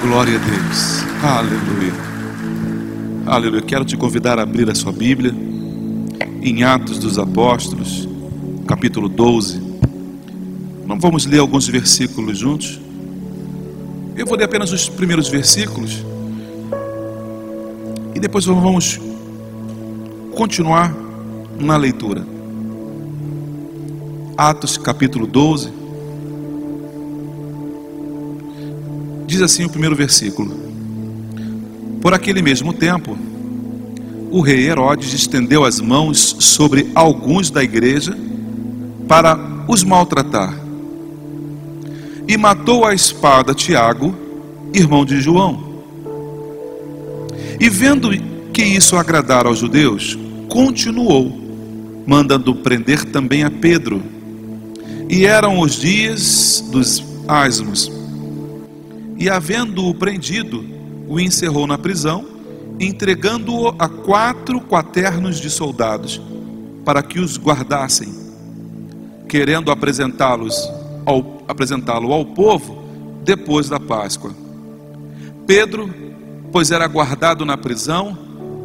Glória a Deus, aleluia, aleluia. Quero te convidar a abrir a sua Bíblia em Atos dos Apóstolos, capítulo 12. Não vamos ler alguns versículos juntos? Eu vou ler apenas os primeiros versículos e depois vamos continuar na leitura. Atos capítulo 12. Diz assim o primeiro versículo: Por aquele mesmo tempo, o rei Herodes estendeu as mãos sobre alguns da igreja para os maltratar, e matou à espada Tiago, irmão de João. E vendo que isso agradara aos judeus, continuou, mandando prender também a Pedro. E eram os dias dos Asmos. E havendo-o prendido, o encerrou na prisão, entregando-o a 4 quaternos de soldados, para que os guardassem, querendo apresentá-lo ao povo depois da Páscoa. Pedro, pois, era guardado na prisão,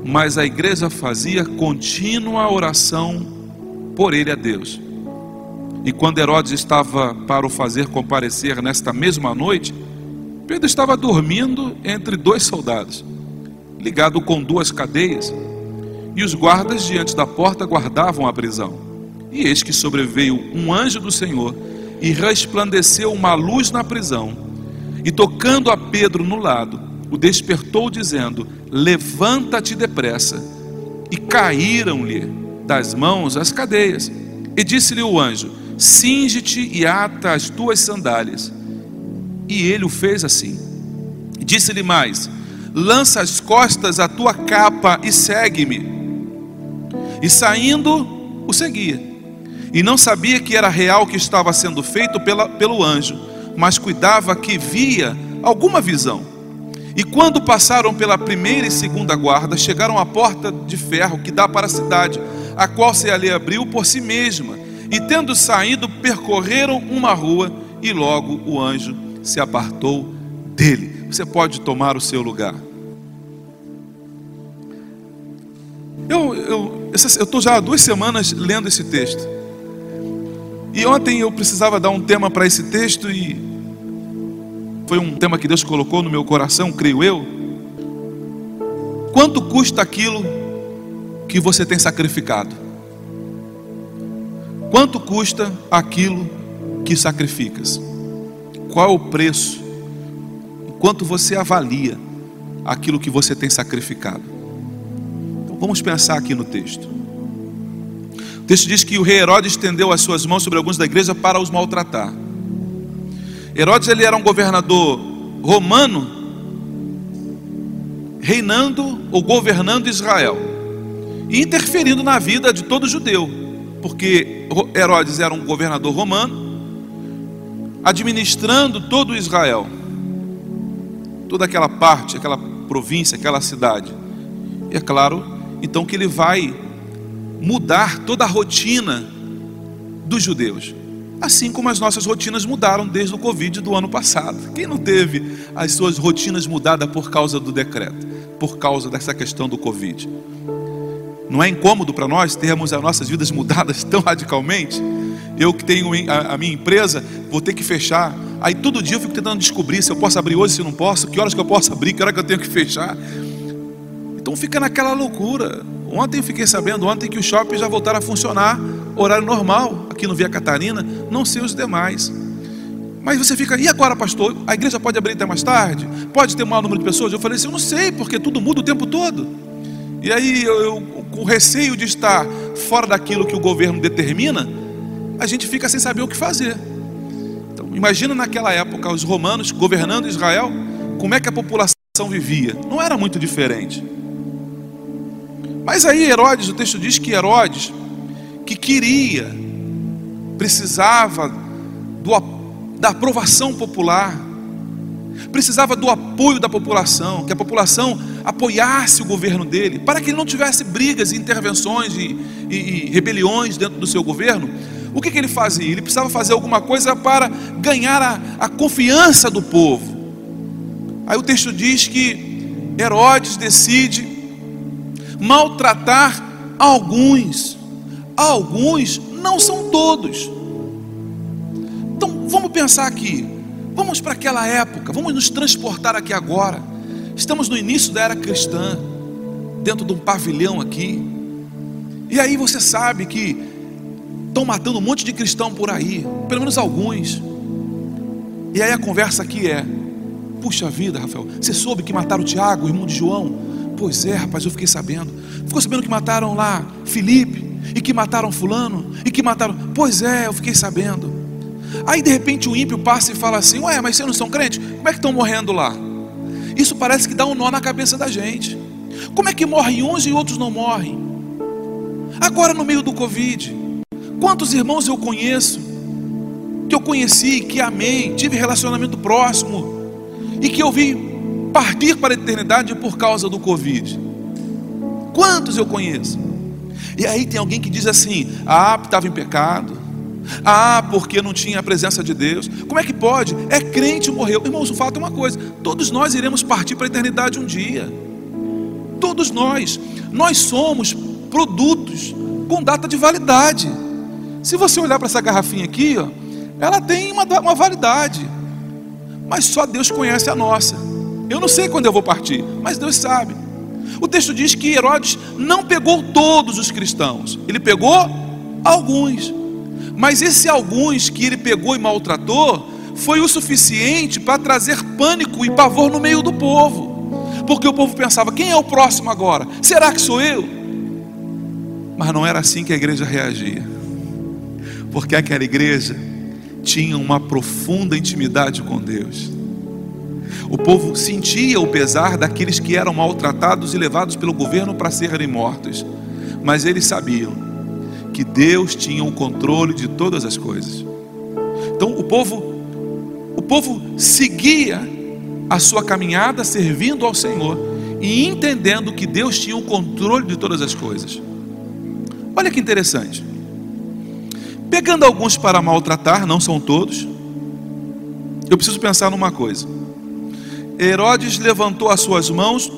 mas a igreja fazia contínua oração por ele a Deus. E quando Herodes estava para o fazer comparecer nesta mesma noite, Pedro estava dormindo entre 2 soldados, ligado com 2 cadeias, e os guardas diante da porta guardavam a prisão. E eis que sobreveio um anjo do Senhor, e resplandeceu uma luz na prisão, e tocando a Pedro no lado, o despertou dizendo: Levanta-te depressa. E caíram-lhe das mãos as cadeias, e disse-lhe o anjo: Cinge-te e ata as 2 sandálias. E ele o fez assim. Disse-lhe mais: Lança as costas a tua capa e segue-me. E saindo, o seguia. E não sabia que era real o que estava sendo feito pelo anjo, mas cuidava que via alguma visão. E quando passaram pela primeira e segunda guarda, chegaram à porta de ferro que dá para a cidade, a qual se ali abriu por si mesma. E tendo saído, percorreram uma rua, e logo o anjo se apartou dele. Você pode tomar o seu lugar. Eu estou já há 2 semanas lendo esse texto, e ontem eu precisava dar um tema para esse texto, e foi um tema que Deus colocou no meu coração, creio eu. Quanto custa aquilo que você tem sacrificado? Quanto custa aquilo que sacrificas? Qual é o preço? Quanto você avalia aquilo que você tem sacrificado? Então vamos pensar aqui no texto. O texto diz que o rei Herodes estendeu as suas mãos sobre alguns da igreja para os maltratar. Herodes, ele era um governador romano, reinando ou governando Israel, e interferindo na vida de todo judeu, porque Herodes era um governador romano, administrando todo Israel, toda aquela parte, aquela província, aquela cidade. E é claro, então, que ele vai mudar toda a rotina dos judeus, assim como as nossas rotinas mudaram desde o Covid do ano passado. Quem não teve as suas rotinas mudadas por causa do decreto, por causa dessa questão do Covid? Não é incômodo para nós termos as nossas vidas mudadas tão radicalmente? Eu que tenho a minha empresa, vou ter que fechar. Aí todo dia eu fico tentando descobrir se eu posso abrir hoje, se não posso, que horas que eu posso abrir, que hora que eu tenho que fechar. Então fica naquela loucura. Ontem eu fiquei sabendo que os shoppings já voltaram a funcionar horário normal aqui no Via Catarina, não sei os demais. Mas você fica: e agora, pastor? A igreja pode abrir até mais tarde? Pode ter um maior número de pessoas? Eu falei assim: eu não sei, porque tudo muda o tempo todo. E aí eu com receio de estar fora daquilo que o governo determina, a gente fica sem saber o que fazer. Então, imagina naquela época os romanos governando Israel, como é que a população vivia? Não era muito diferente. Mas aí Herodes, o texto diz que Herodes, que queria, precisava da aprovação popular, precisava do apoio da população, que a população apoiasse o governo dele, para que ele não tivesse brigas e intervenções e rebeliões dentro do seu governo. O que ele fazia? Ele precisava fazer alguma coisa para ganhar a confiança do povo. Aí o texto diz que Herodes decide maltratar alguns. Alguns não são todos. Então vamos pensar aqui, vamos para aquela época, vamos nos transportar aqui agora. Estamos no início da era cristã, dentro de um pavilhão aqui. E aí você sabe que estão matando um monte de cristão por aí, pelo menos alguns. E aí a conversa aqui é: puxa vida, Rafael, você soube que mataram o Tiago, o irmão de João? Pois é, rapaz, eu fiquei sabendo. Ficou sabendo que mataram lá Felipe, e que mataram fulano, e que mataram... Pois é, eu fiquei sabendo. Aí de repente o ímpio passa e fala assim: ué, mas vocês não são crentes? Como é que estão morrendo lá? Isso parece que dá um nó na cabeça da gente. Como é que morrem uns e outros não morrem? Agora no meio do Covid, quantos irmãos eu conheço, que eu conheci, que amei, tive relacionamento próximo, e que eu vi partir para a eternidade por causa do Covid. Quantos eu conheço? E aí tem alguém que diz assim: ah, estava em pecado, ah, porque não tinha a presença de Deus. Como é que pode? É crente, morreu. Irmãos, o fato é uma coisa: todos nós iremos partir para a eternidade um dia. Todos nós somos produtos com data de validade. Se você olhar para essa garrafinha aqui, ó, ela tem uma validade, mas só Deus conhece a nossa. Eu não sei quando eu vou partir, mas Deus sabe. O texto diz que Herodes não pegou todos os cristãos, ele pegou alguns. Mas esse alguns que ele pegou e maltratou foi o suficiente para trazer pânico e pavor no meio do povo, porque o povo pensava: quem é o próximo agora? Será que sou eu? Mas não era assim que a igreja reagia, porque aquela igreja tinha uma profunda intimidade com Deus. O povo sentia o pesar daqueles que eram maltratados e levados pelo governo para serem mortos, mas eles sabiam que Deus tinha o controle de todas as coisas. Então o povo seguia a sua caminhada servindo ao Senhor e entendendo que Deus tinha o controle de todas as coisas. Olha que interessante. Pegando alguns para maltratar, não são todos. Eu preciso pensar numa coisa. Herodes levantou as suas mãos,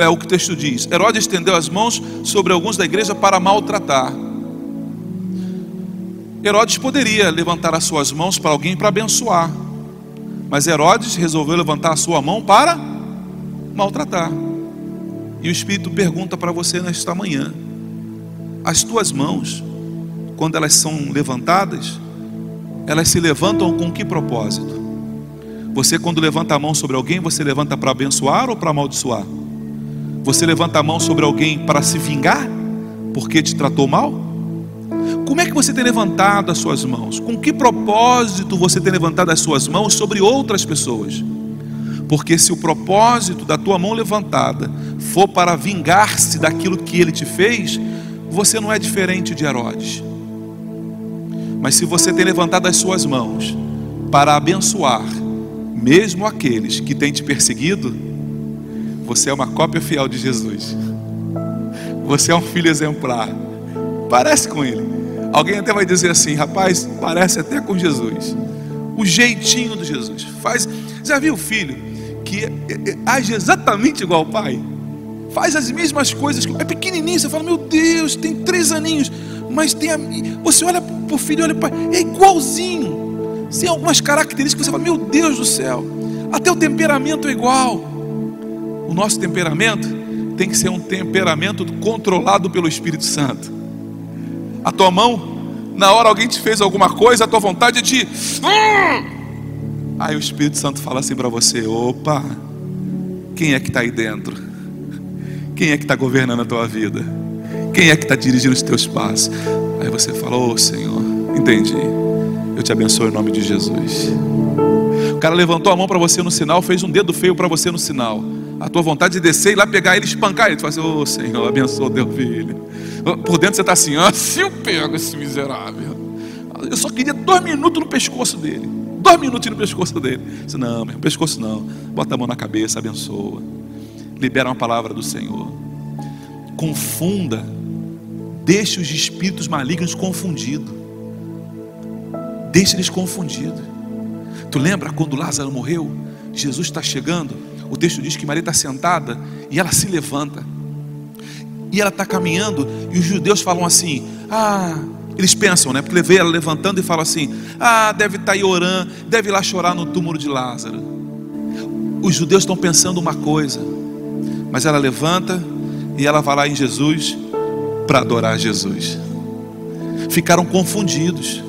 é o que o texto diz. Herodes estendeu as mãos sobre alguns da igreja para maltratar. Herodes poderia levantar as suas mãos para alguém para abençoar, mas Herodes resolveu levantar a sua mão para maltratar. E o Espírito pergunta para você nesta manhã: as tuas mãos, quando elas são levantadas, elas se levantam com que propósito? Você, quando levanta a mão sobre alguém, você levanta para abençoar ou para amaldiçoar? Você levanta a mão sobre alguém para se vingar porque te tratou mal? Como é que você tem levantado as suas mãos? Com que propósito você tem levantado as suas mãos sobre outras pessoas? Porque se o propósito da tua mão levantada for para vingar-se daquilo que ele te fez, você não é diferente de Herodes. Mas se você tem levantado as suas mãos para abençoar, mesmo aqueles que têm te perseguido, você é uma cópia fiel de Jesus. Você é um filho exemplar. Parece com ele. Alguém até vai dizer assim: rapaz, parece até com Jesus. O jeitinho de Jesus. Faz. Já viu o filho que age exatamente igual ao pai? Faz as mesmas coisas. É pequenininho, você fala: meu Deus, tem 3 aninhos. Mas tem você olha para o filho, olha para o pai, é igualzinho. Tem algumas características que você fala: meu Deus do céu, até o temperamento é igual. O nosso temperamento tem que ser um temperamento controlado pelo Espírito Santo. A tua mão, na hora alguém te fez alguma coisa, a tua vontade é de... Aí o Espírito Santo fala assim para você: opa, quem é que está aí dentro? Quem é que está governando a tua vida? Quem é que está dirigindo os teus passos? Aí você fala: ô Senhor, entendi, eu te abençoo em nome de Jesus. O cara levantou a mão para você no sinal, fez um dedo feio para você no sinal. A tua vontade de descer e lá pegar ele, espancar ele. Tu fala assim: ô Senhor, abençoa o teu filho. Por dentro você está assim: ó, se eu pego esse miserável, eu só queria 2 minutos no pescoço dele. 2 minutos no pescoço dele. Disse: não, meu pescoço não. Bota a mão na cabeça, abençoa. Libera uma palavra do Senhor. Confunda. Deixe os espíritos malignos confundidos. Deixe eles confundidos. Tu lembra quando Lázaro morreu? Jesus está chegando. O texto diz que Maria está sentada e ela se levanta. E ela está caminhando e os judeus falam assim: ah, eles pensam, né? Porque vê ela levantando e falam assim: ah, deve estar aí orando, deve ir lá chorar no túmulo de Lázaro. Os judeus estão pensando uma coisa, mas ela levanta e ela vai lá em Jesus para adorar Jesus. Ficaram confundidos.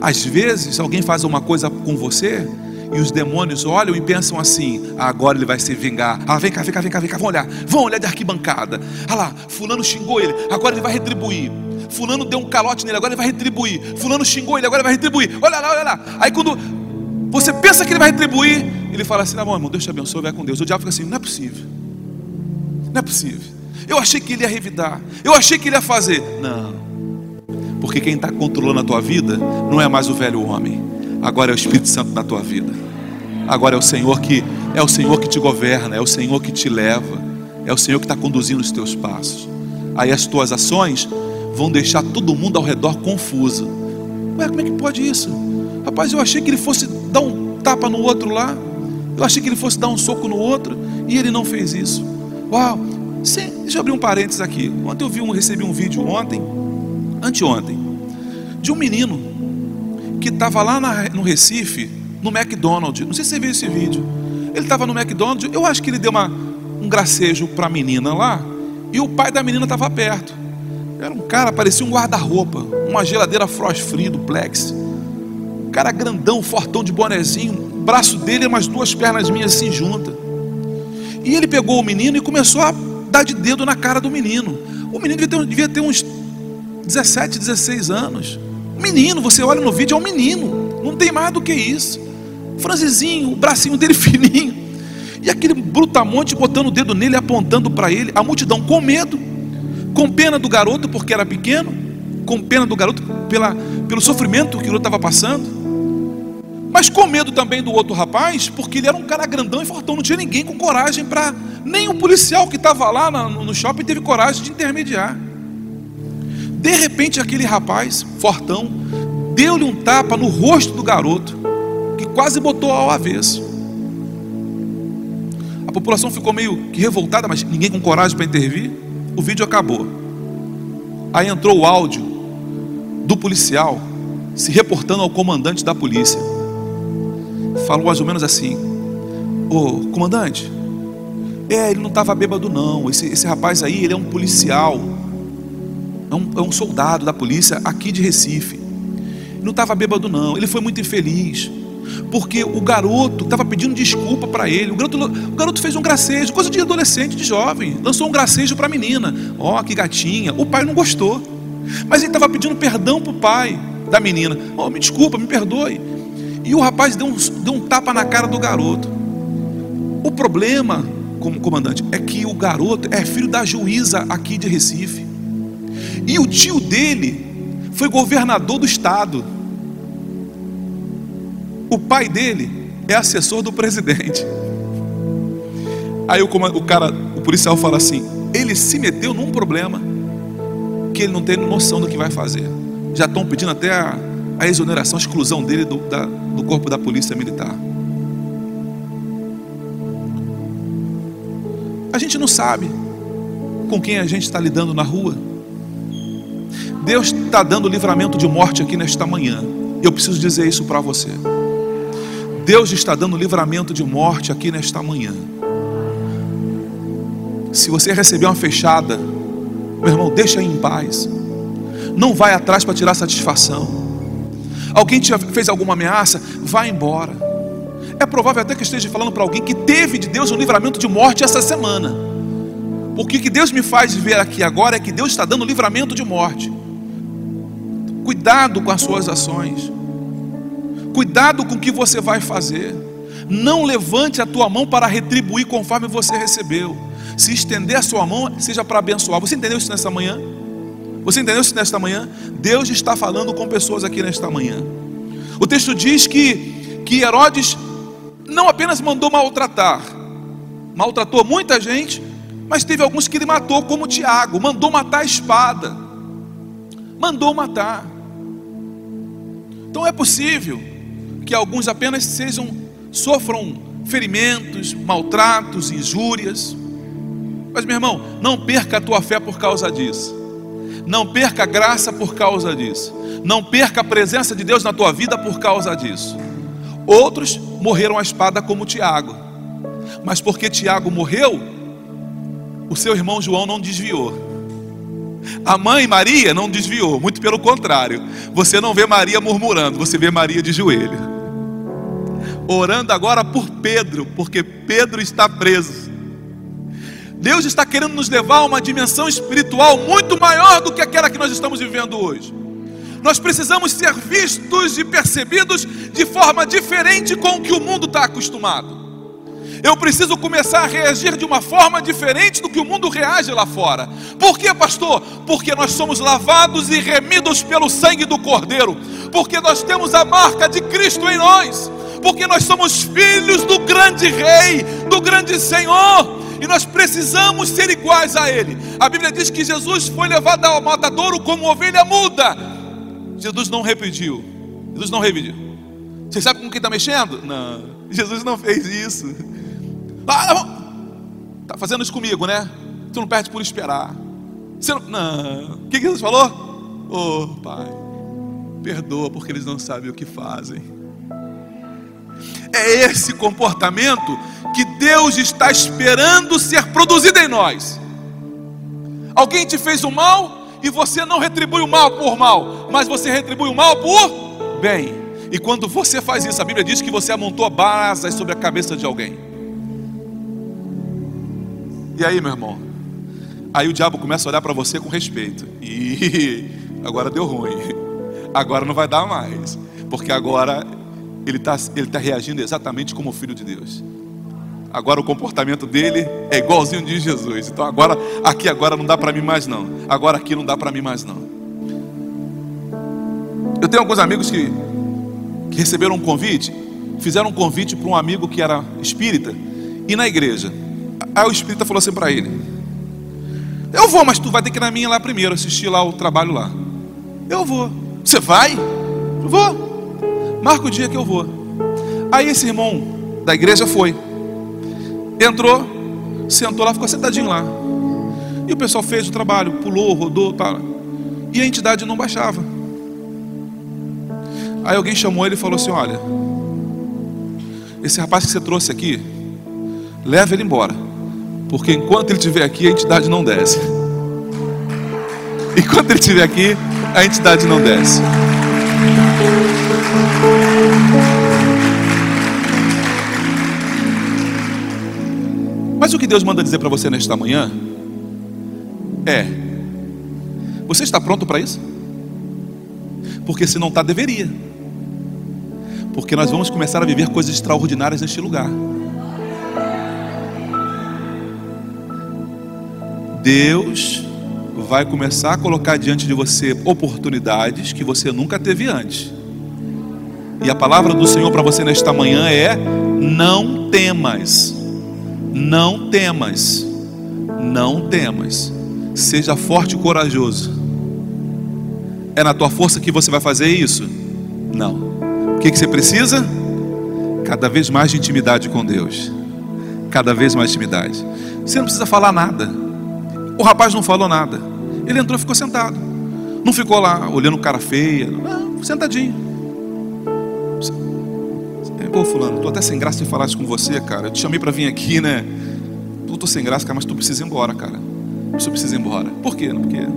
Às vezes alguém faz uma coisa com você e os demônios olham e pensam assim: ah, agora ele vai se vingar. Ah, vem cá, vem cá, vem cá, vem cá. Vão olhar de arquibancada. Ah lá, fulano xingou ele, agora ele vai retribuir. Fulano deu um calote nele, agora ele vai retribuir. Fulano xingou ele, agora ele vai retribuir. Olha lá, olha lá. Aí quando você pensa que ele vai retribuir, ele fala assim: ah, bom, irmão, Deus te abençoe, vai com Deus. O diabo fica assim: não é possível, não é possível. Eu achei que ele ia revidar, eu achei que ele ia fazer. Não, porque quem está controlando a tua vida não é mais o velho homem. Agora é o Espírito Santo na tua vida. Agora é o Senhor que te governa, é o Senhor que te leva, é o Senhor que está conduzindo os teus passos. Aí as tuas ações vão deixar todo mundo ao redor confuso. Ué, como é que pode isso? Rapaz, eu achei que ele fosse dar um tapa no outro lá, eu achei que ele fosse dar um soco no outro, e ele não fez isso. Uau! Sim, deixa eu abrir um parênteses aqui. Ontem eu recebi um vídeo anteontem, de um menino que estava lá no Recife, no McDonald's. Não sei se você viu esse vídeo. Ele estava no McDonald's, eu acho que ele deu um gracejo para a menina lá, e o pai da menina estava perto. Era um cara, parecia um guarda-roupa, uma geladeira frost free duplex. Um cara grandão, fortão, de bonezinho. O braço dele e umas 2 pernas minhas assim juntas. E ele pegou o menino e começou a dar de dedo na cara do menino. O menino devia ter uns 17, 16 anos. Menino, você olha no vídeo, é um menino, não tem mais do que isso. Franzizinho, o bracinho dele fininho, e aquele brutamonte botando o dedo nele, apontando para ele. A multidão com medo, com pena do garoto, porque era pequeno, com pena do garoto pelo sofrimento que o garoto estava passando, mas com medo também do outro rapaz, porque ele era um cara grandão e fortão. Não tinha ninguém com coragem para... nem o policial que estava lá no shopping teve coragem de intermediar. De repente aquele rapaz, fortão, deu-lhe um tapa no rosto do garoto, que quase botou ao avesso. A população ficou meio que revoltada, mas ninguém com coragem para intervir. O vídeo acabou. Aí entrou o áudio do policial se reportando ao comandante da polícia. Falou mais ou menos assim: ô, comandante, ele não estava bêbado não, esse rapaz aí, ele é um policial, é um soldado da polícia aqui de Recife. Não estava bêbado não, ele foi muito infeliz, porque o garoto estava pedindo desculpa para ele. O garoto fez um gracejo, coisa de adolescente, de jovem. Lançou um gracejo para a menina. Ó, que gatinha. O pai não gostou, mas ele estava pedindo perdão para o pai da menina. Ó, me desculpa, me perdoe. E o rapaz deu um tapa na cara do garoto. O problema, como comandante, é que o garoto é filho da juíza aqui de Recife, e o tio dele foi governador do estado. O pai dele é assessor do presidente. Aí o policial fala assim: ele se meteu num problema que ele não tem noção do que vai fazer. Já estão pedindo até a exoneração, a exclusão dele do corpo da polícia militar. A gente não sabe com quem a gente está lidando na rua. Deus está dando livramento de morte aqui nesta manhã. Eu preciso dizer isso para você. Deus está dando livramento de morte aqui nesta manhã. Se você receber uma fechada, meu irmão, deixa em paz. Não vai atrás para tirar satisfação. Alguém te fez alguma ameaça? Vai embora. É provável até que esteja falando para alguém que teve de Deus um livramento de morte essa semana. Porque o que Deus me faz ver aqui agora é que Deus está dando livramento de morte. Cuidado com as suas ações. Cuidado com o que você vai fazer. Não levante a tua mão para retribuir conforme você recebeu. Se estender a sua mão, seja para abençoar. Você entendeu isso nesta manhã? Você entendeu isso nesta manhã? Deus está falando com pessoas aqui nesta manhã. O texto diz que Herodes não apenas mandou maltratar, maltratou muita gente, mas teve alguns que ele matou, como Tiago. Mandou matar a espada. Mandou matar. Então é possível que alguns apenas sofram ferimentos, maltratos, injúrias. Mas, meu irmão, não perca a tua fé por causa disso. Não perca a graça por causa disso. Não perca a presença de Deus na tua vida por causa disso. Outros morreram à espada, como Tiago. Mas porque Tiago morreu, o seu irmão João não desviou. A mãe Maria não desviou, muito pelo contrário. Você não vê Maria murmurando, você vê Maria de joelho, orando agora por Pedro, porque Pedro está preso. Deus está querendo nos levar a uma dimensão espiritual muito maior do que aquela que nós estamos vivendo hoje. Nós precisamos ser vistos e percebidos de forma diferente com o que o mundo está acostumado. Eu preciso começar a reagir de uma forma diferente do que o mundo reage lá fora. Por quê, pastor? Porque nós somos lavados e remidos pelo sangue do Cordeiro. Porque nós temos a marca de Cristo em nós. Porque nós somos filhos do grande Rei, do grande Senhor. E nós precisamos ser iguais a Ele. A Bíblia diz que Jesus foi levado ao matadouro como ovelha muda. Jesus não repetiu. Jesus não repetiu. Você sabe com quem está mexendo? Não. Jesus não fez isso. Está fazendo isso comigo, né? Você não perde por esperar. Você não... não. O que Jesus falou? Oh, Pai, perdoa porque eles não sabem o que fazem. É esse comportamento que Deus está esperando ser produzido em nós. Alguém te fez o mal e você não retribui o mal por mal, mas você retribui o mal por bem. E quando você faz isso, a Bíblia diz que você amontou brasas sobre a cabeça de alguém. E aí, meu irmão? Aí o diabo começa a olhar para você com respeito. E agora deu ruim. Agora não vai dar mais, porque agora ele tá reagindo exatamente como o Filho de Deus. Agora o comportamento dele é igualzinho de Jesus. Então agora não dá para mim mais não. Agora aqui não dá para mim mais não. Eu tenho alguns amigos que receberam um convite, fizeram um convite para um amigo que era espírita e na igreja. Aí o espírita falou assim para ele: eu vou, mas tu vai ter que ir na minha lá primeiro, assistir lá o trabalho lá. Eu vou. Você vai? Eu vou. Marca o dia que eu vou. Aí esse irmão da igreja foi. Entrou, sentou lá, ficou sentadinho lá. E o pessoal fez o trabalho, pulou, rodou, tal. E a entidade não baixava. Aí alguém chamou ele e falou assim: olha, esse rapaz que você trouxe aqui, leva ele embora. Porque enquanto ele estiver aqui, a entidade não desce. Enquanto ele estiver aqui, a entidade não desce. Mas o que Deus manda dizer para você nesta manhã é: você está pronto para isso? Porque se não está, deveria. Porque nós vamos começar a viver coisas extraordinárias neste lugar. Deus vai começar a colocar diante de você oportunidades que você nunca teve antes. E a palavra do Senhor para você nesta manhã é: não temas. Não temas. Não temas. Seja forte e corajoso. É na tua força que você vai fazer isso? Não. O que você precisa? Cada vez mais de intimidade com Deus. Cada vez mais intimidade. Você não precisa falar nada. O rapaz não falou nada. Ele entrou e ficou sentado. Não ficou lá olhando cara feia. Não, sentadinho. Pô, fulano, tô até sem graça de falar isso com você, cara. Eu te chamei para vir aqui, né? Eu tô sem graça, cara, mas tu precisa ir embora, cara. Você precisa ir embora. Por quê? Não, porque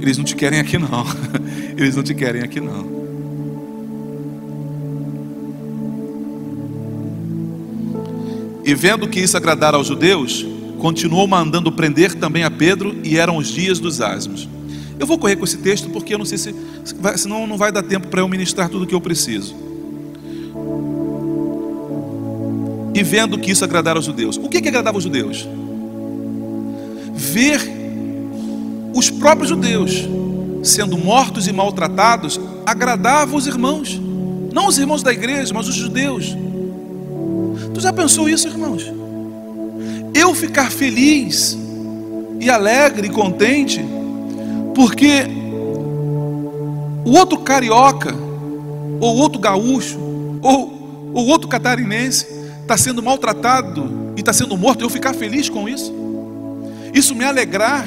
eles não te querem aqui, não. Eles não te querem aqui, não. E vendo que isso agradara aos judeus, Continuou mandando prender também a Pedro, e eram os dias dos asmos. Eu vou correr com esse texto porque eu não sei se, senão não vai dar tempo para eu ministrar tudo o que eu preciso. E vendo que isso agradara aos judeus. O que agradava aos judeus? Ver os próprios judeus sendo mortos e maltratados agradava os irmãos. Não os irmãos da igreja, mas os judeus. Tu já pensou isso, irmãos? Eu ficar feliz e alegre e contente porque o outro carioca, ou outro gaúcho, ou outro catarinense está sendo maltratado e está sendo morto, eu ficar feliz com isso? Isso me alegrar?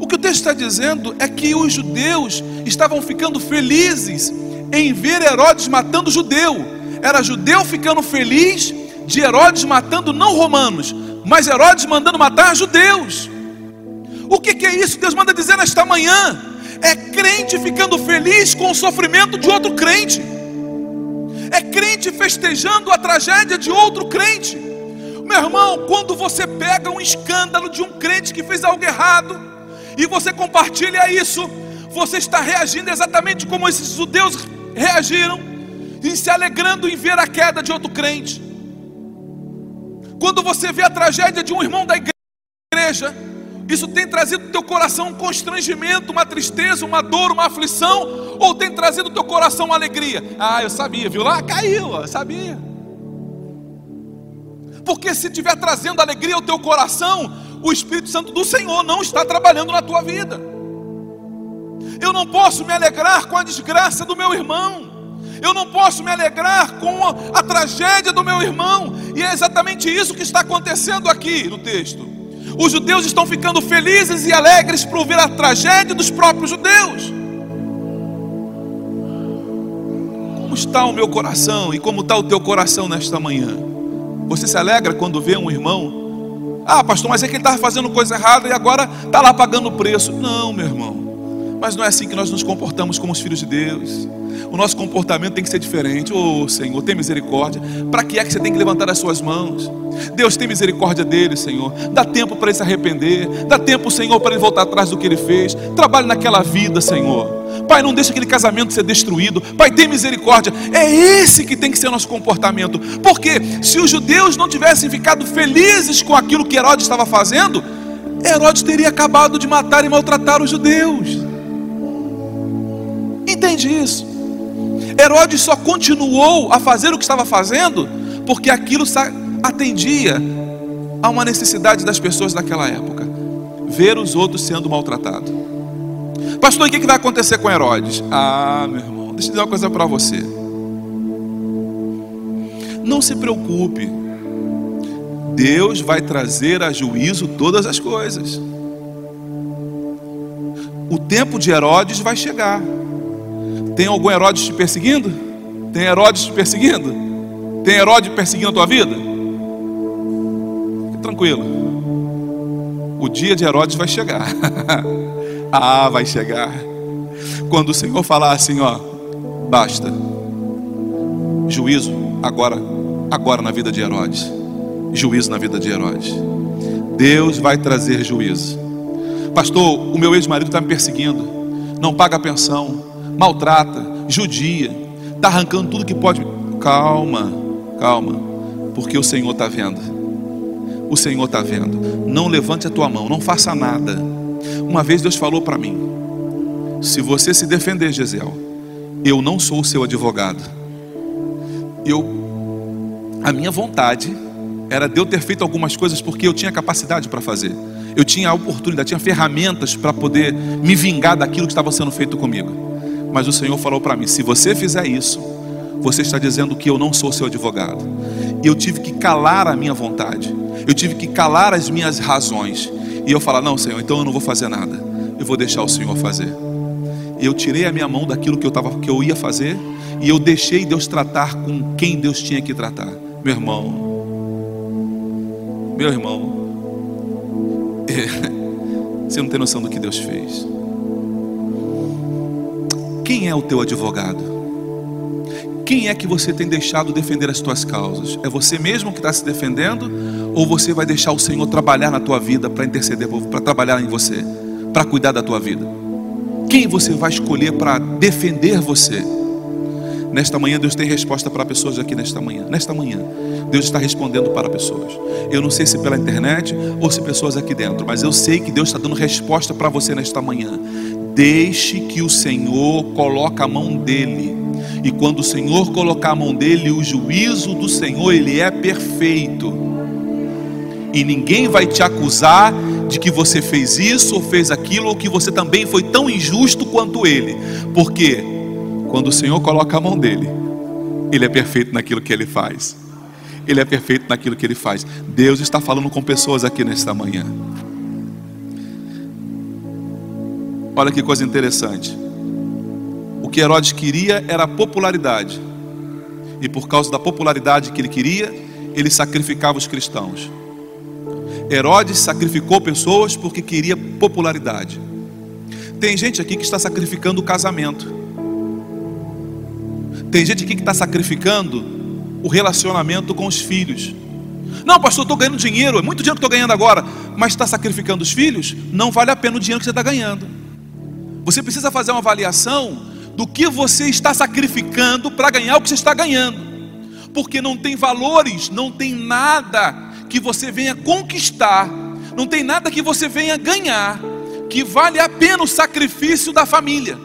O que o texto está dizendo é que os judeus estavam ficando felizes em ver Herodes matando judeu. Era judeu ficando feliz de Herodes matando não romanos, mas Herodes mandando matar judeus. O que é isso? Deus manda dizer nesta manhã. É crente ficando feliz com o sofrimento de outro crente. É crente festejando a tragédia de outro crente. Meu irmão, quando você pega um escândalo de um crente que fez algo errado e você compartilha isso, você está reagindo exatamente como esses judeus reagiram, e se alegrando em ver a queda de outro crente. Quando você vê a tragédia de um irmão da igreja, isso tem trazido ao teu coração um constrangimento, uma tristeza, uma dor, uma aflição, ou tem trazido ao teu coração uma alegria? Ah, eu sabia, viu lá? Caiu, eu sabia. Porque se estiver trazendo alegria ao teu coração, o Espírito Santo do Senhor não está trabalhando na tua vida. Eu não posso me alegrar com a desgraça do meu irmão. Eu não posso me alegrar com a tragédia do meu irmão. E é exatamente isso que está acontecendo aqui no texto. Os judeus estão ficando felizes e alegres por ver a tragédia dos próprios judeus. Como está o meu coração e como está o teu coração nesta manhã? Você se alegra quando vê um irmão? Ah, pastor, mas é que ele estava fazendo coisa errada e agora está lá pagando o preço. Não, meu irmão. Mas não é assim que nós nos comportamos como os filhos de Deus. O nosso comportamento tem que ser diferente. Oh, Senhor, tem misericórdia. Para que é que você tem que levantar as suas mãos? Deus, tem misericórdia dele, Senhor. Dá tempo para ele se arrepender. Dá tempo, Senhor, para ele voltar atrás do que ele fez. Trabalhe naquela vida, Senhor. Pai, não deixa aquele casamento ser destruído. Pai, tem misericórdia. É esse que tem que ser o nosso comportamento. Porque se os judeus não tivessem ficado felizes com aquilo que Herodes estava fazendo, Herodes teria acabado de matar e maltratar os judeus. Entende isso? Herodes só continuou a fazer o que estava fazendo porque aquilo atendia a uma necessidade das pessoas daquela época, ver os outros sendo maltratados. Pastor, e o que vai acontecer com Herodes? Ah, meu irmão, deixa eu dizer uma coisa para você. Não se preocupe, Deus vai trazer a juízo todas as coisas. O tempo de Herodes vai chegar. Tem algum Herodes te perseguindo? Tem Herodes te perseguindo? Tem Herodes perseguindo a tua vida? Fique tranquilo. O dia de Herodes vai chegar. Ah, vai chegar. Quando o Senhor falar assim, ó, basta. Juízo agora na vida de Herodes. Juízo na vida de Herodes. Deus vai trazer juízo. Pastor, o meu ex-marido está me perseguindo. Não paga a pensão. Maltrata, judia, está arrancando tudo que pode. Calma, porque o Senhor está vendo. O Senhor está vendo. Não levante a tua mão, não faça nada. Uma vez Deus falou para mim: se você se defender, Jeziel, eu não sou o seu advogado. A minha vontade era de eu ter feito algumas coisas porque eu tinha capacidade para fazer. Eu tinha a oportunidade, tinha ferramentas para poder me vingar daquilo que estava sendo feito comigo. Mas o Senhor falou para mim: se você fizer isso, você está dizendo que eu não sou seu advogado. E eu tive que calar a minha vontade. Eu tive que calar as minhas razões. E eu falar: não, Senhor, então eu não vou fazer nada. Eu vou deixar o Senhor fazer. E eu tirei a minha mão daquilo que eu ia fazer. E eu deixei Deus tratar com quem Deus tinha que tratar. Meu irmão, você não tem noção do que Deus fez. Quem é o teu advogado? Quem é que você tem deixado defender as tuas causas? É você mesmo que está se defendendo? Ou você vai deixar o Senhor trabalhar na tua vida, para interceder, para trabalhar em você, para cuidar da tua vida? Quem você vai escolher para defender você? Nesta manhã Deus tem resposta para pessoas aqui nesta manhã. Nesta manhã Deus está respondendo para pessoas. Eu não sei se pela internet ou se pessoas aqui dentro, mas eu sei que Deus está dando resposta para você nesta manhã. Deixe que o Senhor coloque a mão dele. E quando o Senhor colocar a mão dele, o juízo do Senhor, ele é perfeito. E ninguém vai te acusar de que você fez isso ou fez aquilo, ou que você também foi tão injusto quanto ele. Porque quando o Senhor coloca a mão dele, ele é perfeito naquilo que ele faz. Ele é perfeito naquilo que ele faz. Deus está falando com pessoas aqui nesta manhã. Olha que coisa interessante. O que Herodes queria era popularidade. E por causa da popularidade que ele queria, ele sacrificava os cristãos. Herodes sacrificou pessoas porque queria popularidade. Tem gente aqui que está sacrificando o casamento. Tem gente aqui que está sacrificando o relacionamento com os filhos. Não, pastor, eu estou ganhando dinheiro, é muito dinheiro que estou ganhando agora. Mas está sacrificando os filhos? Não vale a pena o dinheiro que você está ganhando. Você precisa fazer uma avaliação do que você está sacrificando para ganhar o que você está ganhando. Porque não tem valores, não tem nada que você venha conquistar, não tem nada que você venha ganhar, que vale a pena o sacrifício da família.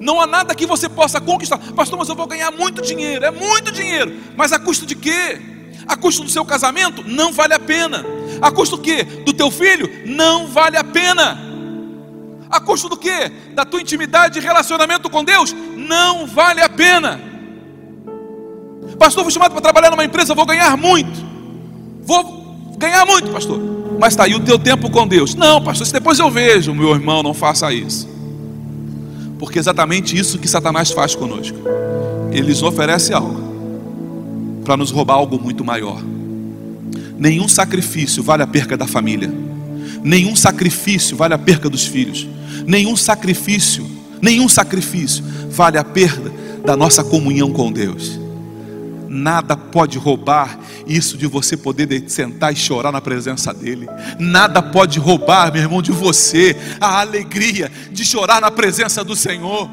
Não há nada que você possa conquistar. Pastor, mas eu vou ganhar muito dinheiro, é muito dinheiro. Mas a custo de quê? A custo do seu casamento? Não vale a pena. A custo do quê? Do teu filho? Não vale a pena. A custo do quê? Da tua intimidade e relacionamento com Deus? Não vale a pena. Pastor, fui chamado para trabalhar numa empresa, vou ganhar muito. Vou ganhar muito, pastor. Mas está aí o teu tempo com Deus? Não, pastor, se depois eu vejo. Meu irmão, não faça isso. Porque é exatamente isso que Satanás faz conosco. Ele nos oferece algo para nos roubar algo muito maior. Nenhum sacrifício vale a perca da família. Nenhum sacrifício vale a perda dos filhos. Nenhum sacrifício vale a perda da nossa comunhão com Deus. Nada pode roubar isso de você poder sentar e chorar na presença dele. Nada pode roubar, meu irmão, de você a alegria de chorar na presença do Senhor.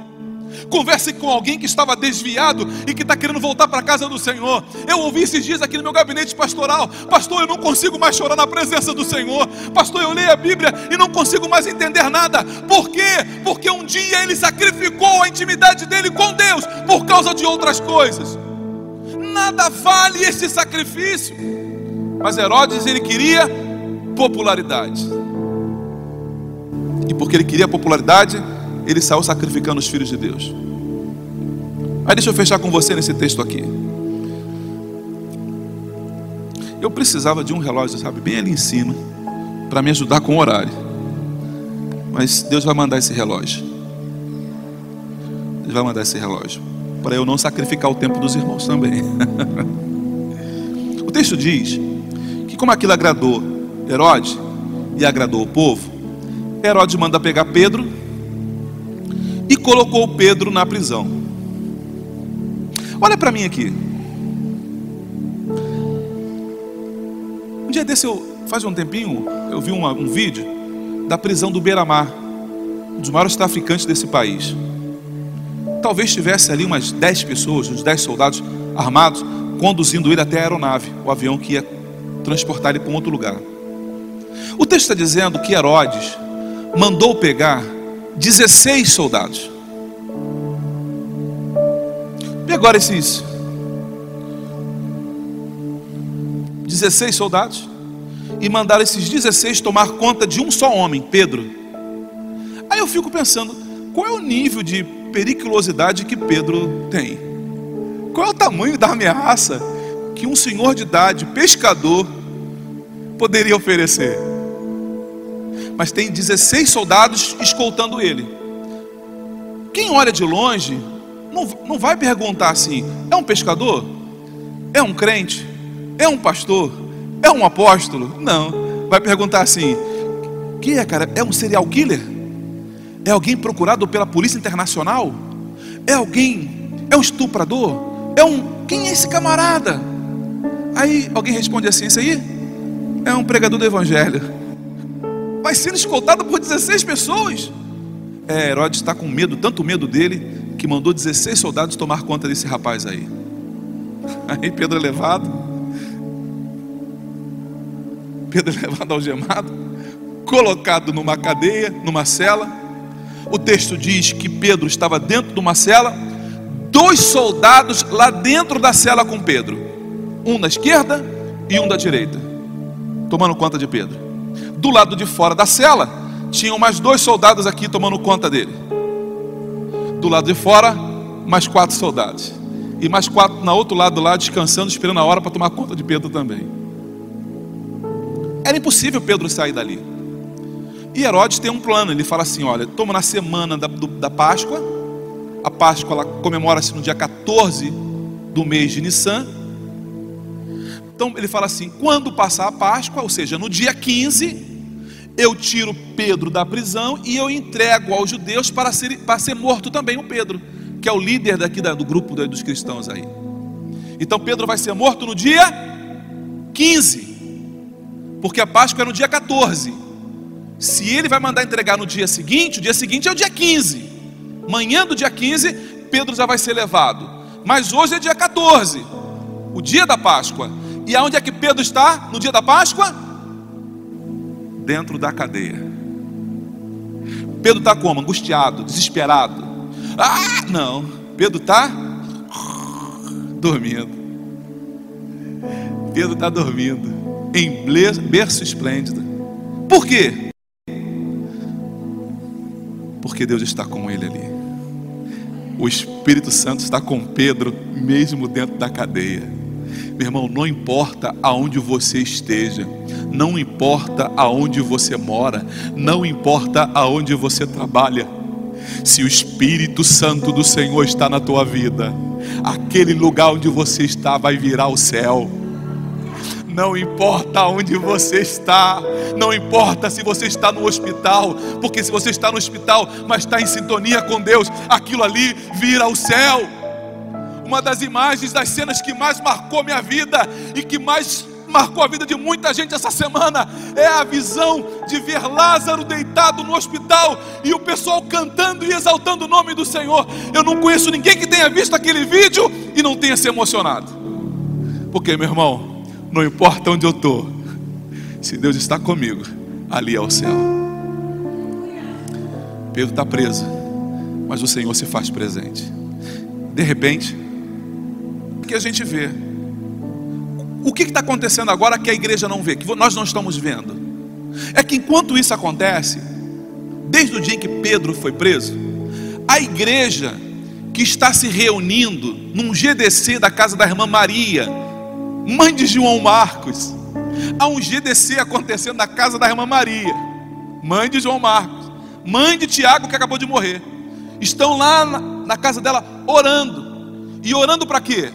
Converse com alguém que estava desviado e que está querendo voltar para a casa do Senhor. Eu ouvi esses dias aqui no meu gabinete pastoral: pastor, eu não consigo mais chorar na presença do Senhor. Pastor, eu leio a Bíblia e não consigo mais entender nada. Por quê? Porque um dia ele sacrificou a intimidade dele com Deus por causa de outras coisas. Nada vale esse sacrifício. Mas Herodes, ele queria popularidade. E porque ele queria popularidade, ele saiu sacrificando os filhos de Deus. Aí deixa eu fechar com você nesse texto aqui. Eu precisava de um relógio, sabe, bem ali em cima, para me ajudar com o horário. Mas Deus vai mandar esse relógio. Ele vai mandar esse relógio para eu não sacrificar o tempo dos irmãos também. O texto diz que como aquilo agradou Herodes e agradou o povo, Herodes manda pegar Pedro e colocou Pedro na prisão. Olha para mim aqui. Um dia desse, faz um tempinho, eu vi um vídeo da prisão do Beira-Mar, um dos maiores traficantes desse país. Talvez tivesse ali umas 10 pessoas, uns 10 soldados armados, conduzindo ele até a aeronave, o avião que ia transportar ele para um outro lugar. O texto está dizendo que Herodes mandou pegar 16 soldados. E agora esses 16 soldados, e mandaram esses 16 tomar conta de um só homem, Pedro. Aí eu fico pensando, qual é o nível de periculosidade que Pedro tem? Qual é o tamanho da ameaça que um senhor de idade, pescador, poderia oferecer? Mas tem 16 soldados escoltando ele. Quem olha de longe não vai perguntar assim: é um pescador? É um crente? É um pastor? É um apóstolo? Não, vai perguntar assim: que é, cara? É um serial killer? É alguém procurado pela polícia internacional? É alguém, é É um estuprador? Quem é esse camarada? Aí alguém responde assim: isso aí é um pregador do evangelho. Mas sendo escoltado por 16 pessoas. Herodes está com medo, tanto medo dele, que mandou 16 soldados tomar conta desse rapaz aí. Aí Pedro é levado. Pedro é levado algemado, colocado numa cadeia, numa cela. O texto diz que Pedro estava dentro de uma cela, 2 soldados lá dentro da cela com Pedro, um da esquerda e um da direita, tomando conta de Pedro. Do lado de fora da cela, tinham mais 2 soldados aqui tomando conta dele. Do lado de fora, mais 4 soldados. E mais 4 na outro lado lá, descansando, esperando a hora para tomar conta de Pedro também. Era impossível Pedro sair dali. E Herodes tem um plano. Ele fala assim: olha, toma na semana da Páscoa. A Páscoa, ela comemora-se no dia 14 do mês de Nissan. Então ele fala assim: quando passar a Páscoa, ou seja, no dia 15, eu tiro Pedro da prisão e eu entrego aos judeus para ser morto também o Pedro, que é o líder daqui do grupo dos cristãos aí. Então Pedro vai ser morto no dia 15, porque a Páscoa é no dia 14. Se ele vai mandar entregar no dia seguinte, o dia seguinte é o dia 15. Manhã do dia 15, Pedro já vai ser levado. Mas hoje é dia 14, o dia da Páscoa. E aonde é que Pedro está no dia da Páscoa? Dentro da cadeia. Pedro está como? Angustiado, desesperado. Não, Pedro está dormindo. Pedro está dormindo em berço esplêndido. Por quê? Porque Deus está com ele ali. O Espírito Santo está com Pedro mesmo dentro da cadeia. Meu irmão, não importa aonde você esteja, não importa aonde você mora, não importa aonde você trabalha, se o Espírito Santo do Senhor está na tua vida, aquele lugar onde você está vai virar o céu. Não importa onde você está, não importa se você está no hospital, porque se você está no hospital, mas está em sintonia com Deus, aquilo ali vira o céu. Uma das imagens, das cenas que mais marcou minha vida e que mais marcou a vida de muita gente essa semana é a visão de ver Lázaro deitado no hospital e o pessoal cantando e exaltando o nome do Senhor. Eu não conheço ninguém que tenha visto aquele vídeo e não tenha se emocionado. Porque, meu irmão, não importa onde eu estou, se Deus está comigo, ali é o céu. Pedro está preso, mas o Senhor se faz presente. De repente, que a gente vê o que está acontecendo agora que a igreja não vê, que nós não estamos vendo, é que enquanto isso acontece, desde o dia em que Pedro foi preso, a igreja que está se reunindo num GDC da casa da irmã Maria, mãe de João Marcos, há um GDC acontecendo na casa da irmã Maria, mãe de João Marcos, mãe de Tiago, que acabou de morrer, estão lá na casa dela orando, e orando para quê?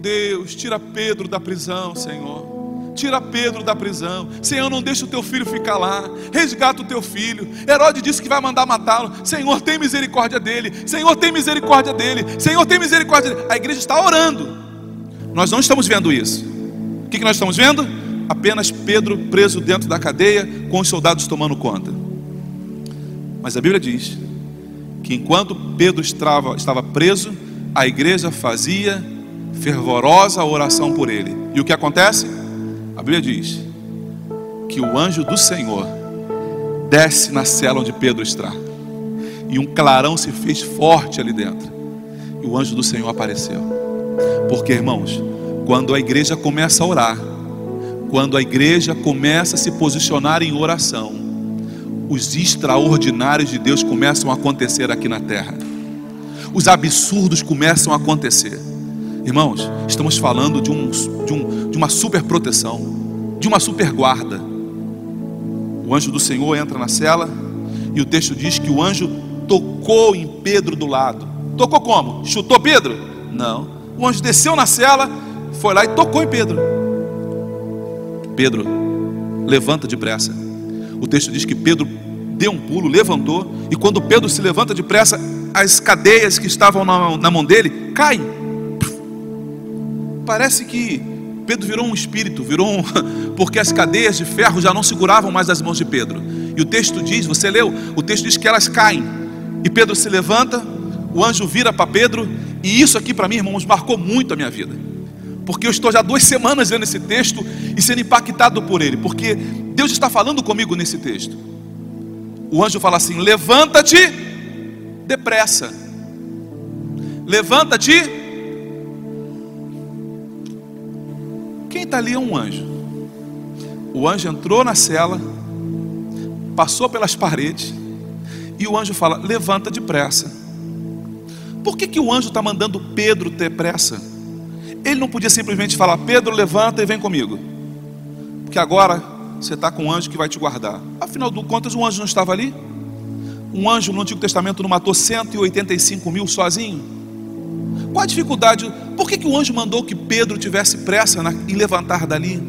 Deus, tira Pedro da prisão, Senhor. Tira Pedro da prisão. Senhor, não deixa o teu filho ficar lá. Resgata o teu filho. Herodes disse que vai mandar matá-lo. Senhor, tem misericórdia dele. Senhor, tem misericórdia dele. Senhor, tem misericórdia dele. A igreja está orando. Nós não estamos vendo isso. O que nós estamos vendo? Apenas Pedro preso dentro da cadeia, com os soldados tomando conta. Mas a Bíblia diz que enquanto Pedro estava preso, a igreja fazia fervorosa oração por ele. E o que acontece? A Bíblia diz que o anjo do Senhor desce na cela onde Pedro está, e um clarão se fez forte ali dentro, e o anjo do Senhor apareceu. Porque, irmãos, quando a igreja começa a orar, quando a igreja começa a se posicionar em oração, os extraordinários de Deus começam a acontecer aqui na terra. Os absurdos começam a acontecer. Irmãos, estamos falando de uma super proteção, de uma super guarda. O anjo do Senhor entra na cela e o texto diz que o anjo tocou em Pedro do lado. Tocou como? Chutou Pedro? Não. O anjo desceu na cela, foi lá e tocou em Pedro. Pedro, levanta depressa. O texto diz que Pedro deu um pulo, levantou, e quando Pedro se levanta depressa, as cadeias que estavam na mão dele cai. Parece que Pedro virou um espírito, porque as cadeias de ferro já não seguravam mais as mãos de Pedro. E o texto diz, você leu? O texto diz que elas caem. E Pedro se levanta, o anjo vira para Pedro. E isso aqui para mim, irmãos, marcou muito a minha vida. Porque eu estou já 2 semanas lendo esse texto e sendo impactado por ele. Porque Deus está falando comigo nesse texto. O anjo fala assim: levanta-te depressa. Levanta-te. Quem está ali é um anjo. O anjo entrou na cela, passou pelas paredes, e o anjo fala: levanta depressa. Por que o anjo está mandando Pedro ter pressa? Ele não podia simplesmente falar: Pedro, levanta e vem comigo, porque agora você está com um anjo que vai te guardar. Afinal de contas, um anjo não estava ali? Um anjo no Antigo Testamento não matou 185 mil sozinho? Qual a dificuldade? Por que o anjo mandou que Pedro tivesse pressa em levantar dali?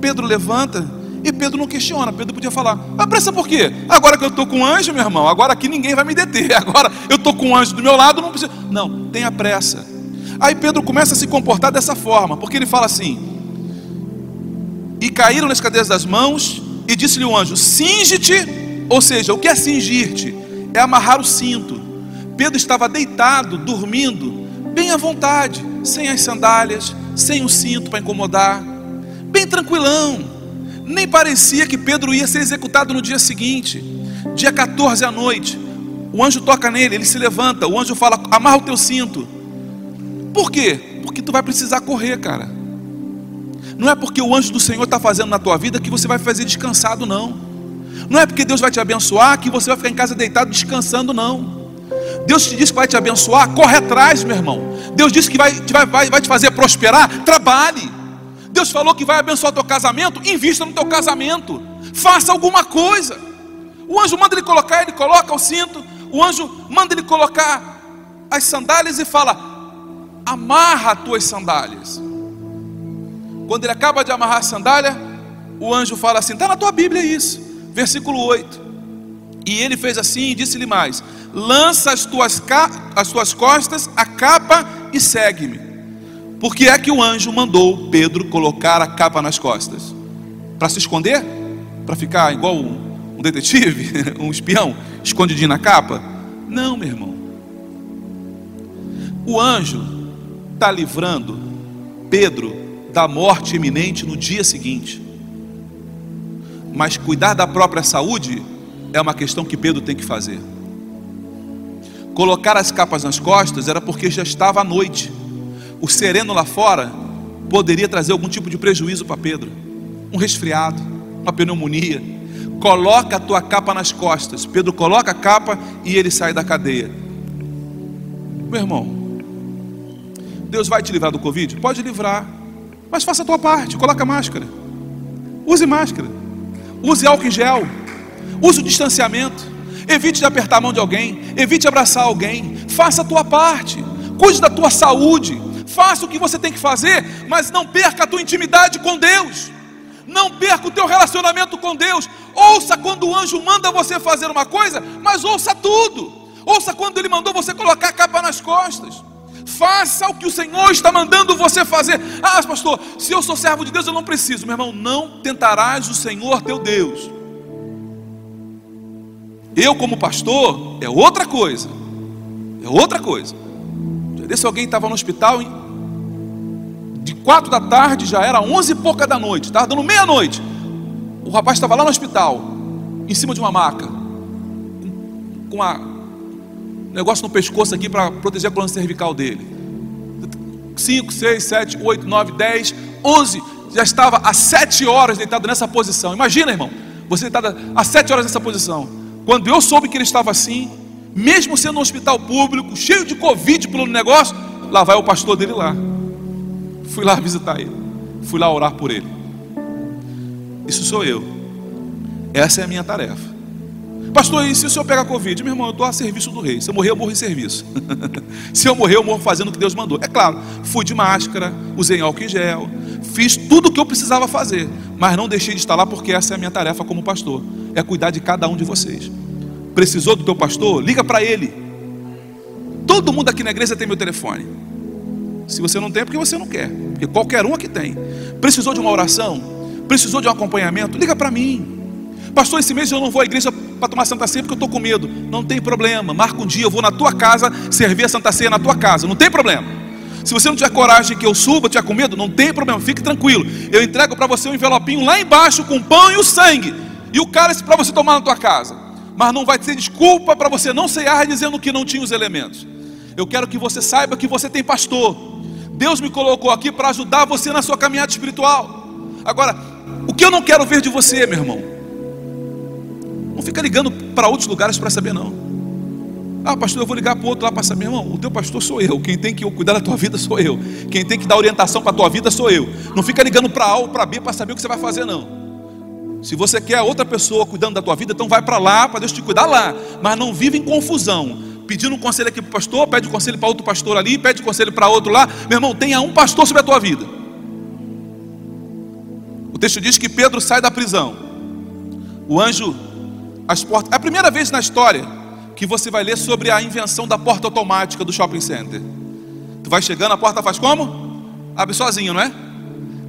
Pedro levanta. E Pedro não questiona. Pedro podia falar: ah, pressa por quê? Agora que eu estou com um anjo, meu irmão, agora aqui ninguém vai me deter. Agora eu estou com um anjo do meu lado, não precisa. Não, tenha pressa. Aí Pedro começa a se comportar dessa forma, porque ele fala assim: e caíram nas cadeias das mãos, e disse-lhe o anjo: cinge-te. Ou seja, o que é cingir-te? É amarrar o cinto. Pedro estava deitado, dormindo, bem à vontade, sem as sandálias, sem o cinto para incomodar, bem tranquilão. Nem parecia que Pedro ia ser executado no dia seguinte. Dia 14 à noite, o anjo toca nele, ele se levanta, o anjo fala: amarra o teu cinto. Por quê? Porque tu vai precisar correr, cara. Não é porque o anjo do Senhor está fazendo na tua vida que você vai fazer descansado, não. Não é porque Deus vai te abençoar que você vai ficar em casa deitado descansando, não. Deus te disse que vai te abençoar, corre atrás, meu irmão. Deus disse que vai te fazer prosperar, trabalhe. Deus falou que vai abençoar o teu casamento, invista no teu casamento, faça alguma coisa. O anjo manda ele colocar, ele coloca o cinto. O anjo manda ele colocar as sandálias e fala: amarra as tuas sandálias. Quando ele acaba de amarrar a sandália, o anjo fala assim: está na tua Bíblia isso, versículo 8. E ele fez assim e disse-lhe mais: lança as tuas costas, a capa, e segue-me. Por que é que o anjo mandou Pedro colocar a capa nas costas? Para se esconder? Para ficar igual um detetive, um espião, escondidinho na capa? Não, meu irmão. O anjo está livrando Pedro da morte iminente no dia seguinte. Mas cuidar da própria saúde é uma questão que Pedro tem que fazer. Colocar as capas nas costas era porque já estava à noite. O sereno lá fora poderia trazer algum tipo de prejuízo para Pedro. Um resfriado, uma pneumonia. Coloca a tua capa nas costas. Pedro coloca a capa e ele sai da cadeia. Meu irmão, Deus vai te livrar do Covid? Pode livrar, mas faça a tua parte. Coloca máscara, use máscara, use álcool em gel, use o distanciamento, evite de apertar a mão de alguém, evite abraçar alguém. Faça a tua parte, cuide da tua saúde. Faça o que você tem que fazer, mas não perca a tua intimidade com Deus. Não perca o teu relacionamento com Deus. Ouça quando o anjo manda você fazer uma coisa, mas ouça tudo. Ouça quando ele mandou você colocar a capa nas costas. Faça o que o Senhor está mandando você fazer. Ah, pastor, se eu sou servo de Deus, eu não preciso. Meu irmão, não tentarás o Senhor teu Deus. Eu como pastor, é outra coisa. É outra coisa. Desse alguém estava no hospital de 4 da tarde, já era 11 e pouca da noite, estava dando meia-noite. O rapaz estava lá no hospital, em cima de uma maca, com um negócio no pescoço aqui para proteger a coluna cervical dele. 5, 6, 7, 8, 9, 10, 11, já estava há 7 horas deitado nessa posição. Imagina, irmão, você deitado há 7 horas nessa posição. Quando eu soube que ele estava assim, mesmo sendo um hospital público, cheio de Covid pelo negócio, lá vai o pastor dele lá. Fui lá visitar ele, fui lá orar por ele. Isso sou eu. Essa é a minha tarefa. Pastor, e se o senhor pegar Covid? Meu irmão, eu estou a serviço do rei. Se eu morrer, eu morro em serviço. Se eu morrer, eu morro fazendo o que Deus mandou. É claro, fui de máscara, usei álcool em gel, fiz tudo o que eu precisava fazer, mas não deixei de estar lá, porque essa é a minha tarefa como pastor. É cuidar de cada um de vocês. Precisou do teu pastor? Liga para ele. Todo mundo aqui na igreja tem meu telefone. Se você não tem, é porque você não quer. Porque qualquer um aqui tem. Precisou de uma oração? Precisou de um acompanhamento? Liga para mim. Pastor, esse mês eu não vou à igreja para tomar Santa Ceia porque eu estou com medo. Não tem problema. Marca um dia, eu vou na tua casa servir a Santa Ceia na tua casa. Não tem problema. Se você não tiver coragem que eu suba, tiver com medo, não tem problema. Fique tranquilo. Eu entrego para você um envelopinho lá embaixo com o pão e o sangue. E o cálice para você tomar na tua casa. Mas não vai ter desculpa para você não ceiar dizendo que não tinha os elementos. Eu quero que você saiba que você tem pastor. Deus me colocou aqui para ajudar você na sua caminhada espiritual. Agora, o que eu não quero ver de você, meu irmão? Não fica ligando para outros lugares para saber, não. Ah, pastor, eu vou ligar para o outro lá para saber. Meu irmão, o teu pastor sou eu. Quem tem que cuidar da tua vida sou eu. Quem tem que dar orientação para a tua vida sou eu. Não fica ligando para A ou para B para saber o que você vai fazer, não. Se você quer outra pessoa cuidando da tua vida, então vai para lá, para Deus te cuidar lá. Mas não vive em confusão. Pedindo um conselho aqui para o pastor, pede um conselho para outro pastor ali, pede um conselho para outro lá. Meu irmão, tenha um pastor sobre a tua vida. O texto diz que Pedro sai da prisão. O anjo, as portas... É a primeira vez na história que você vai ler sobre a invenção da porta automática do shopping center. Tu vai chegando, a porta faz como? Abre sozinho, não é?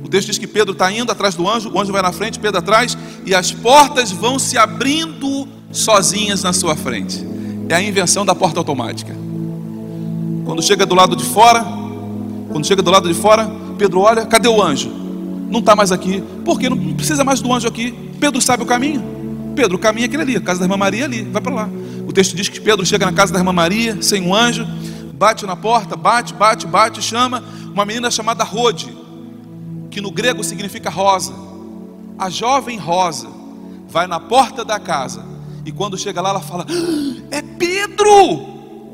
O texto diz que Pedro está indo atrás do anjo, o anjo vai na frente, Pedro atrás, e as portas vão se abrindo sozinhas na sua frente. É a invenção da porta automática. Quando chega do lado de fora, Pedro olha, cadê o anjo? Não está mais aqui. Por quê? Não precisa mais do anjo aqui. Pedro sabe o caminho. Pedro, o caminho é aquele ali, a casa da irmã Maria é ali, vai para lá. O texto diz que Pedro chega na casa da irmã Maria, sem um anjo, bate na porta, bate, chama uma menina chamada Rode, que no grego significa rosa. A jovem rosa vai na porta da casa. E quando chega lá, ela fala, é Pedro!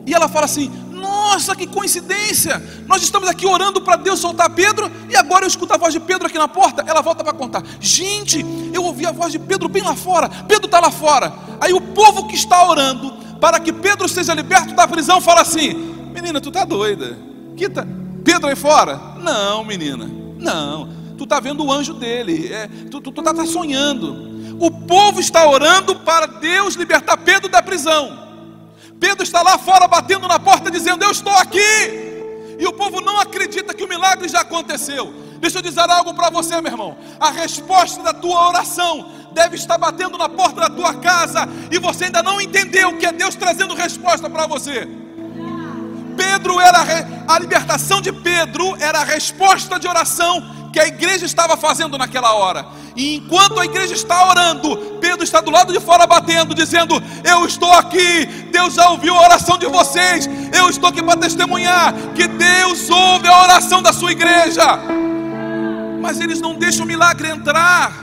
E ela fala assim, nossa, que coincidência! Nós estamos aqui orando para Deus soltar Pedro, e agora eu escuto a voz de Pedro aqui na porta. Ela volta para contar, gente, eu ouvi a voz de Pedro bem lá fora, Pedro está lá fora. Aí o povo que está orando, para que Pedro seja liberto da prisão, fala assim, menina, tu está doida? Quita Pedro aí fora? Não, menina, não, tu está vendo o anjo dele, tu tá sonhando. O povo está orando para Deus libertar Pedro da prisão. Pedro está lá fora batendo na porta dizendo, eu estou aqui. E o povo não acredita que o milagre já aconteceu. Deixa eu dizer algo para você, meu irmão. A resposta da tua oração deve estar batendo na porta da tua casa. E você ainda não entendeu que é Deus trazendo resposta para você. Pedro era a libertação de Pedro era a resposta de oração que a igreja estava fazendo naquela hora. E enquanto a igreja está orando, Pedro está do lado de fora batendo, dizendo, eu estou aqui, Deus já ouviu a oração de vocês, eu estou aqui para testemunhar que Deus ouve a oração da sua igreja. Mas eles não deixam o milagre entrar,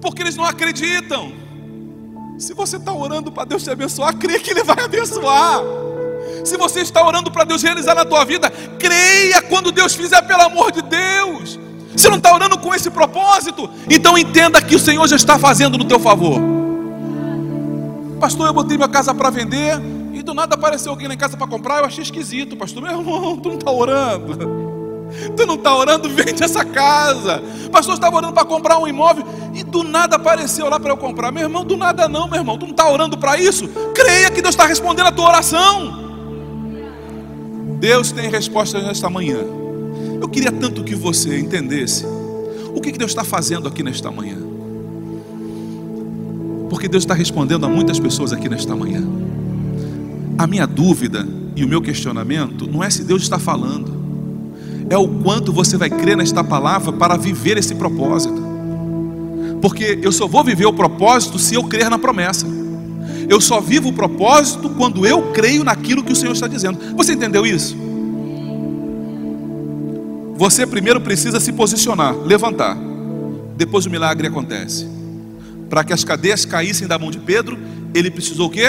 porque eles não acreditam. Se você está orando para Deus te abençoar, crê que Ele vai abençoar. Se você está orando para Deus realizar na tua vida, creia quando Deus fizer, pelo amor de Deus. Se não está orando com esse propósito, então entenda que o Senhor já está fazendo no teu favor. Pastor, eu botei minha casa para vender e do nada apareceu alguém lá em casa para comprar. Eu achei esquisito. Pastor, meu irmão, tu não está orando. Tu não está orando, vende essa casa. Pastor, eu estava orando para comprar um imóvel e do nada apareceu lá para eu comprar. Meu irmão, do nada não, meu irmão. Tu não está orando para isso? Creia que Deus está respondendo a tua oração. Deus tem respostas nesta manhã. Eu queria tanto que você entendesse o que Deus está fazendo aqui nesta manhã. Porque Deus está respondendo a muitas pessoas aqui nesta manhã. A minha dúvida e o meu questionamento não é se Deus está falando, é o quanto você vai crer nesta palavra para viver esse propósito. Porque eu só vou viver o propósito se eu crer na promessa. Eu só vivo o propósito quando eu creio naquilo que o Senhor está dizendo. Você entendeu isso? Você primeiro precisa se posicionar, levantar. Depois o milagre acontece. Para que as cadeias caíssem da mão de Pedro, ele precisou o quê?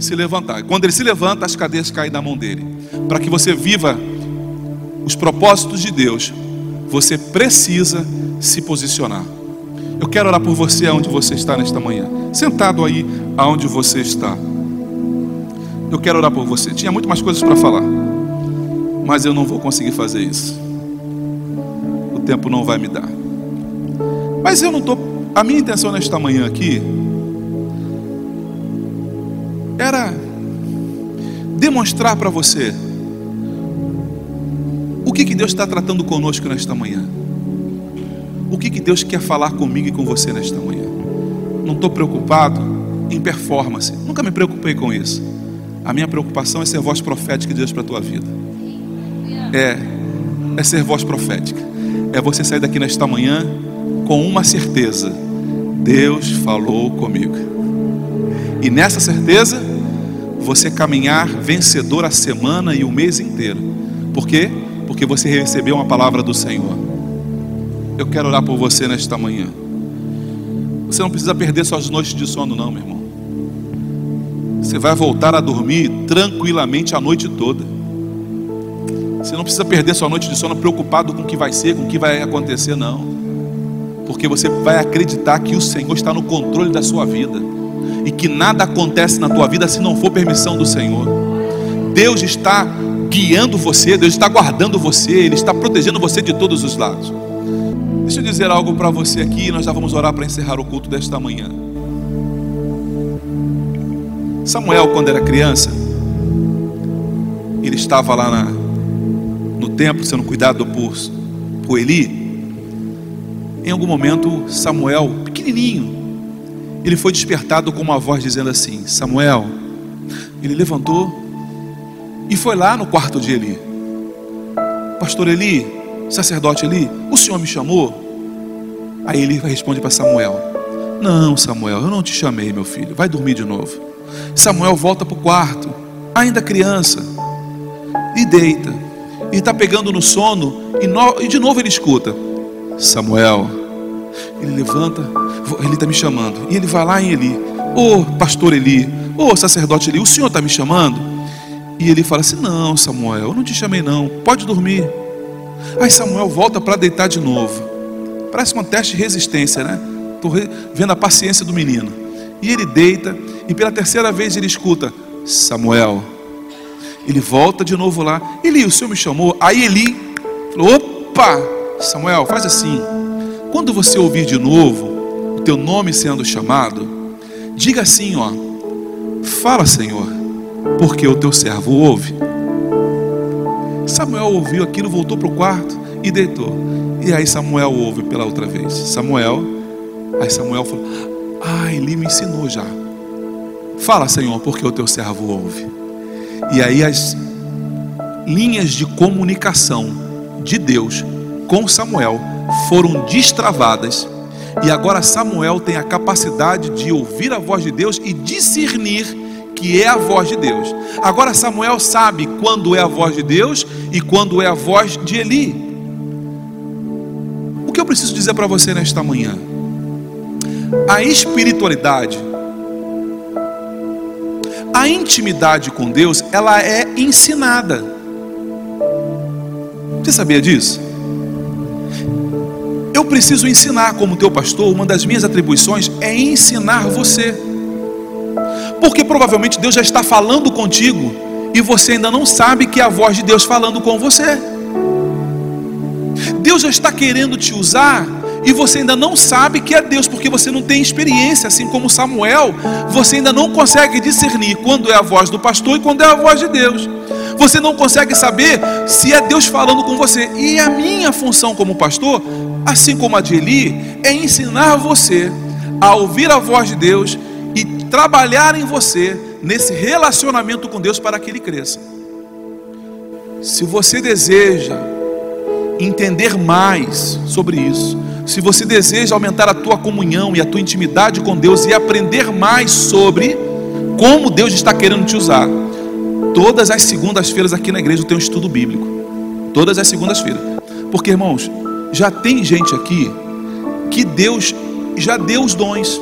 Se levantar. Quando ele se levanta, as cadeias caem da mão dele. Para que você viva os propósitos de Deus, você precisa se posicionar. Eu quero orar por você aonde você está nesta manhã. Sentado aí aonde você está. Eu quero orar por você. Tinha muito mais coisas para falar, mas eu não vou conseguir fazer isso. O tempo não vai me dar. Mas eu não estou... A minha intenção nesta manhã aqui era demonstrar para você o que Deus está tratando conosco nesta manhã. O que Deus quer falar comigo e com você nesta manhã. Não estou preocupado em performance. Nunca me preocupei com isso. A minha preocupação é ser voz profética de Deus para a tua vida. É ser voz profética. É você sair daqui nesta manhã com uma certeza: Deus falou comigo. E nessa certeza, você caminhar vencedor a semana e o mês inteiro. Por quê? Porque você recebeu uma palavra do Senhor. Eu quero orar por você nesta manhã. Você não precisa perder suas noites de sono, não, meu irmão. Você vai voltar a dormir tranquilamente a noite toda. Você não precisa perder sua noite de sono preocupado com o que vai ser, com o que vai acontecer, não. Porque você vai acreditar que o Senhor está no controle da sua vida. E que nada acontece na tua vida se não for permissão do Senhor. Deus está guiando você, Deus está guardando você, Ele está protegendo você de todos os lados. Deixa eu dizer algo para você aqui, nós já vamos orar para encerrar o culto desta manhã. Samuel, quando era criança, ele estava lá no templo sendo cuidado por Eli. Em algum momento, Samuel, pequenininho, ele foi despertado com uma voz dizendo assim: Samuel. Ele levantou e foi lá no quarto de Eli. Pastor Eli, sacerdote Eli, o senhor me chamou? Aí Eli responde para Samuel: não, Samuel, eu não te chamei, meu filho, vai dormir de novo. Samuel volta para o quarto, ainda criança, e deita, e está pegando no sono, e de novo ele escuta: Samuel. Ele levanta, Eli está me chamando. E ele vai lá em Eli: ô pastor Eli, ô sacerdote Eli, o senhor está me chamando? E ele fala assim: não, Samuel, eu não te chamei não, pode dormir. Aí Samuel volta para deitar de novo. Parece um teste de resistência, né? Estou vendo a paciência do menino. E ele deita, e pela terceira vez ele escuta: Samuel. Ele volta de novo lá: Eli, o senhor me chamou? Aí Eli falou: opa, Samuel, faz assim: quando você ouvir de novo o teu nome sendo chamado, diga assim, ó: fala, Senhor, porque o teu servo ouve. Samuel ouviu aquilo, voltou para o quarto e deitou. E aí Samuel ouve pela outra vez: Samuel. Aí Samuel falou: ah, Eli me ensinou já. Fala, Senhor, porque o teu servo ouve. E aí as linhas de comunicação de Deus com Samuel foram destravadas, e agora Samuel tem a capacidade de ouvir a voz de Deus e discernir que é a voz de Deus. Agora Samuel sabe quando é a voz de Deus e quando é a voz de Eli. O que eu preciso dizer para você nesta manhã? A espiritualidade, a intimidade com Deus, ela é ensinada. Você sabia disso? Eu preciso ensinar, como teu pastor, uma das minhas atribuições é ensinar você. Porque provavelmente Deus já está falando contigo e você ainda não sabe que é a voz de Deus falando com você. Deus já está querendo te usar e você ainda não sabe que é Deus, porque você não tem experiência, assim como Samuel. Você ainda não consegue discernir quando é a voz do pastor e quando é a voz de Deus. Você não consegue saber se é Deus falando com você. E a minha função como pastor, assim como a de Eli, é ensinar você a ouvir a voz de Deus e trabalhar em você nesse relacionamento com Deus para que ele cresça. Se você deseja entender mais sobre isso, se você deseja aumentar a tua comunhão e a tua intimidade com Deus e aprender mais sobre como Deus está querendo te usar, todas as segundas-feiras aqui na igreja eu tenho um estudo bíblico. Todas as segundas-feiras. Porque, irmãos, já tem gente aqui que Deus já deu os dons,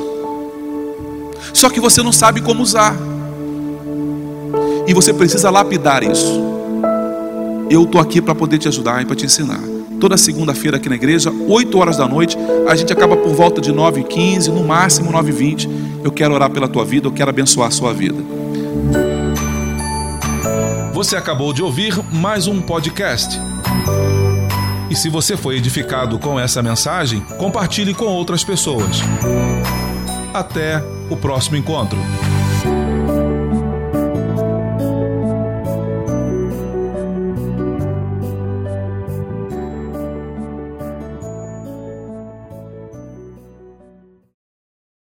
só que você não sabe como usar, e você precisa lapidar isso. Eu estou aqui para poder te ajudar e para te ensinar. Toda segunda-feira aqui na igreja, 8 horas da noite, a gente acaba por volta de 9h15, no máximo 9h20. Eu quero orar pela tua vida, eu quero abençoar a sua vida. Você acabou de ouvir mais um podcast. E se você foi edificado com essa mensagem, compartilhe com outras pessoas. Até o próximo encontro.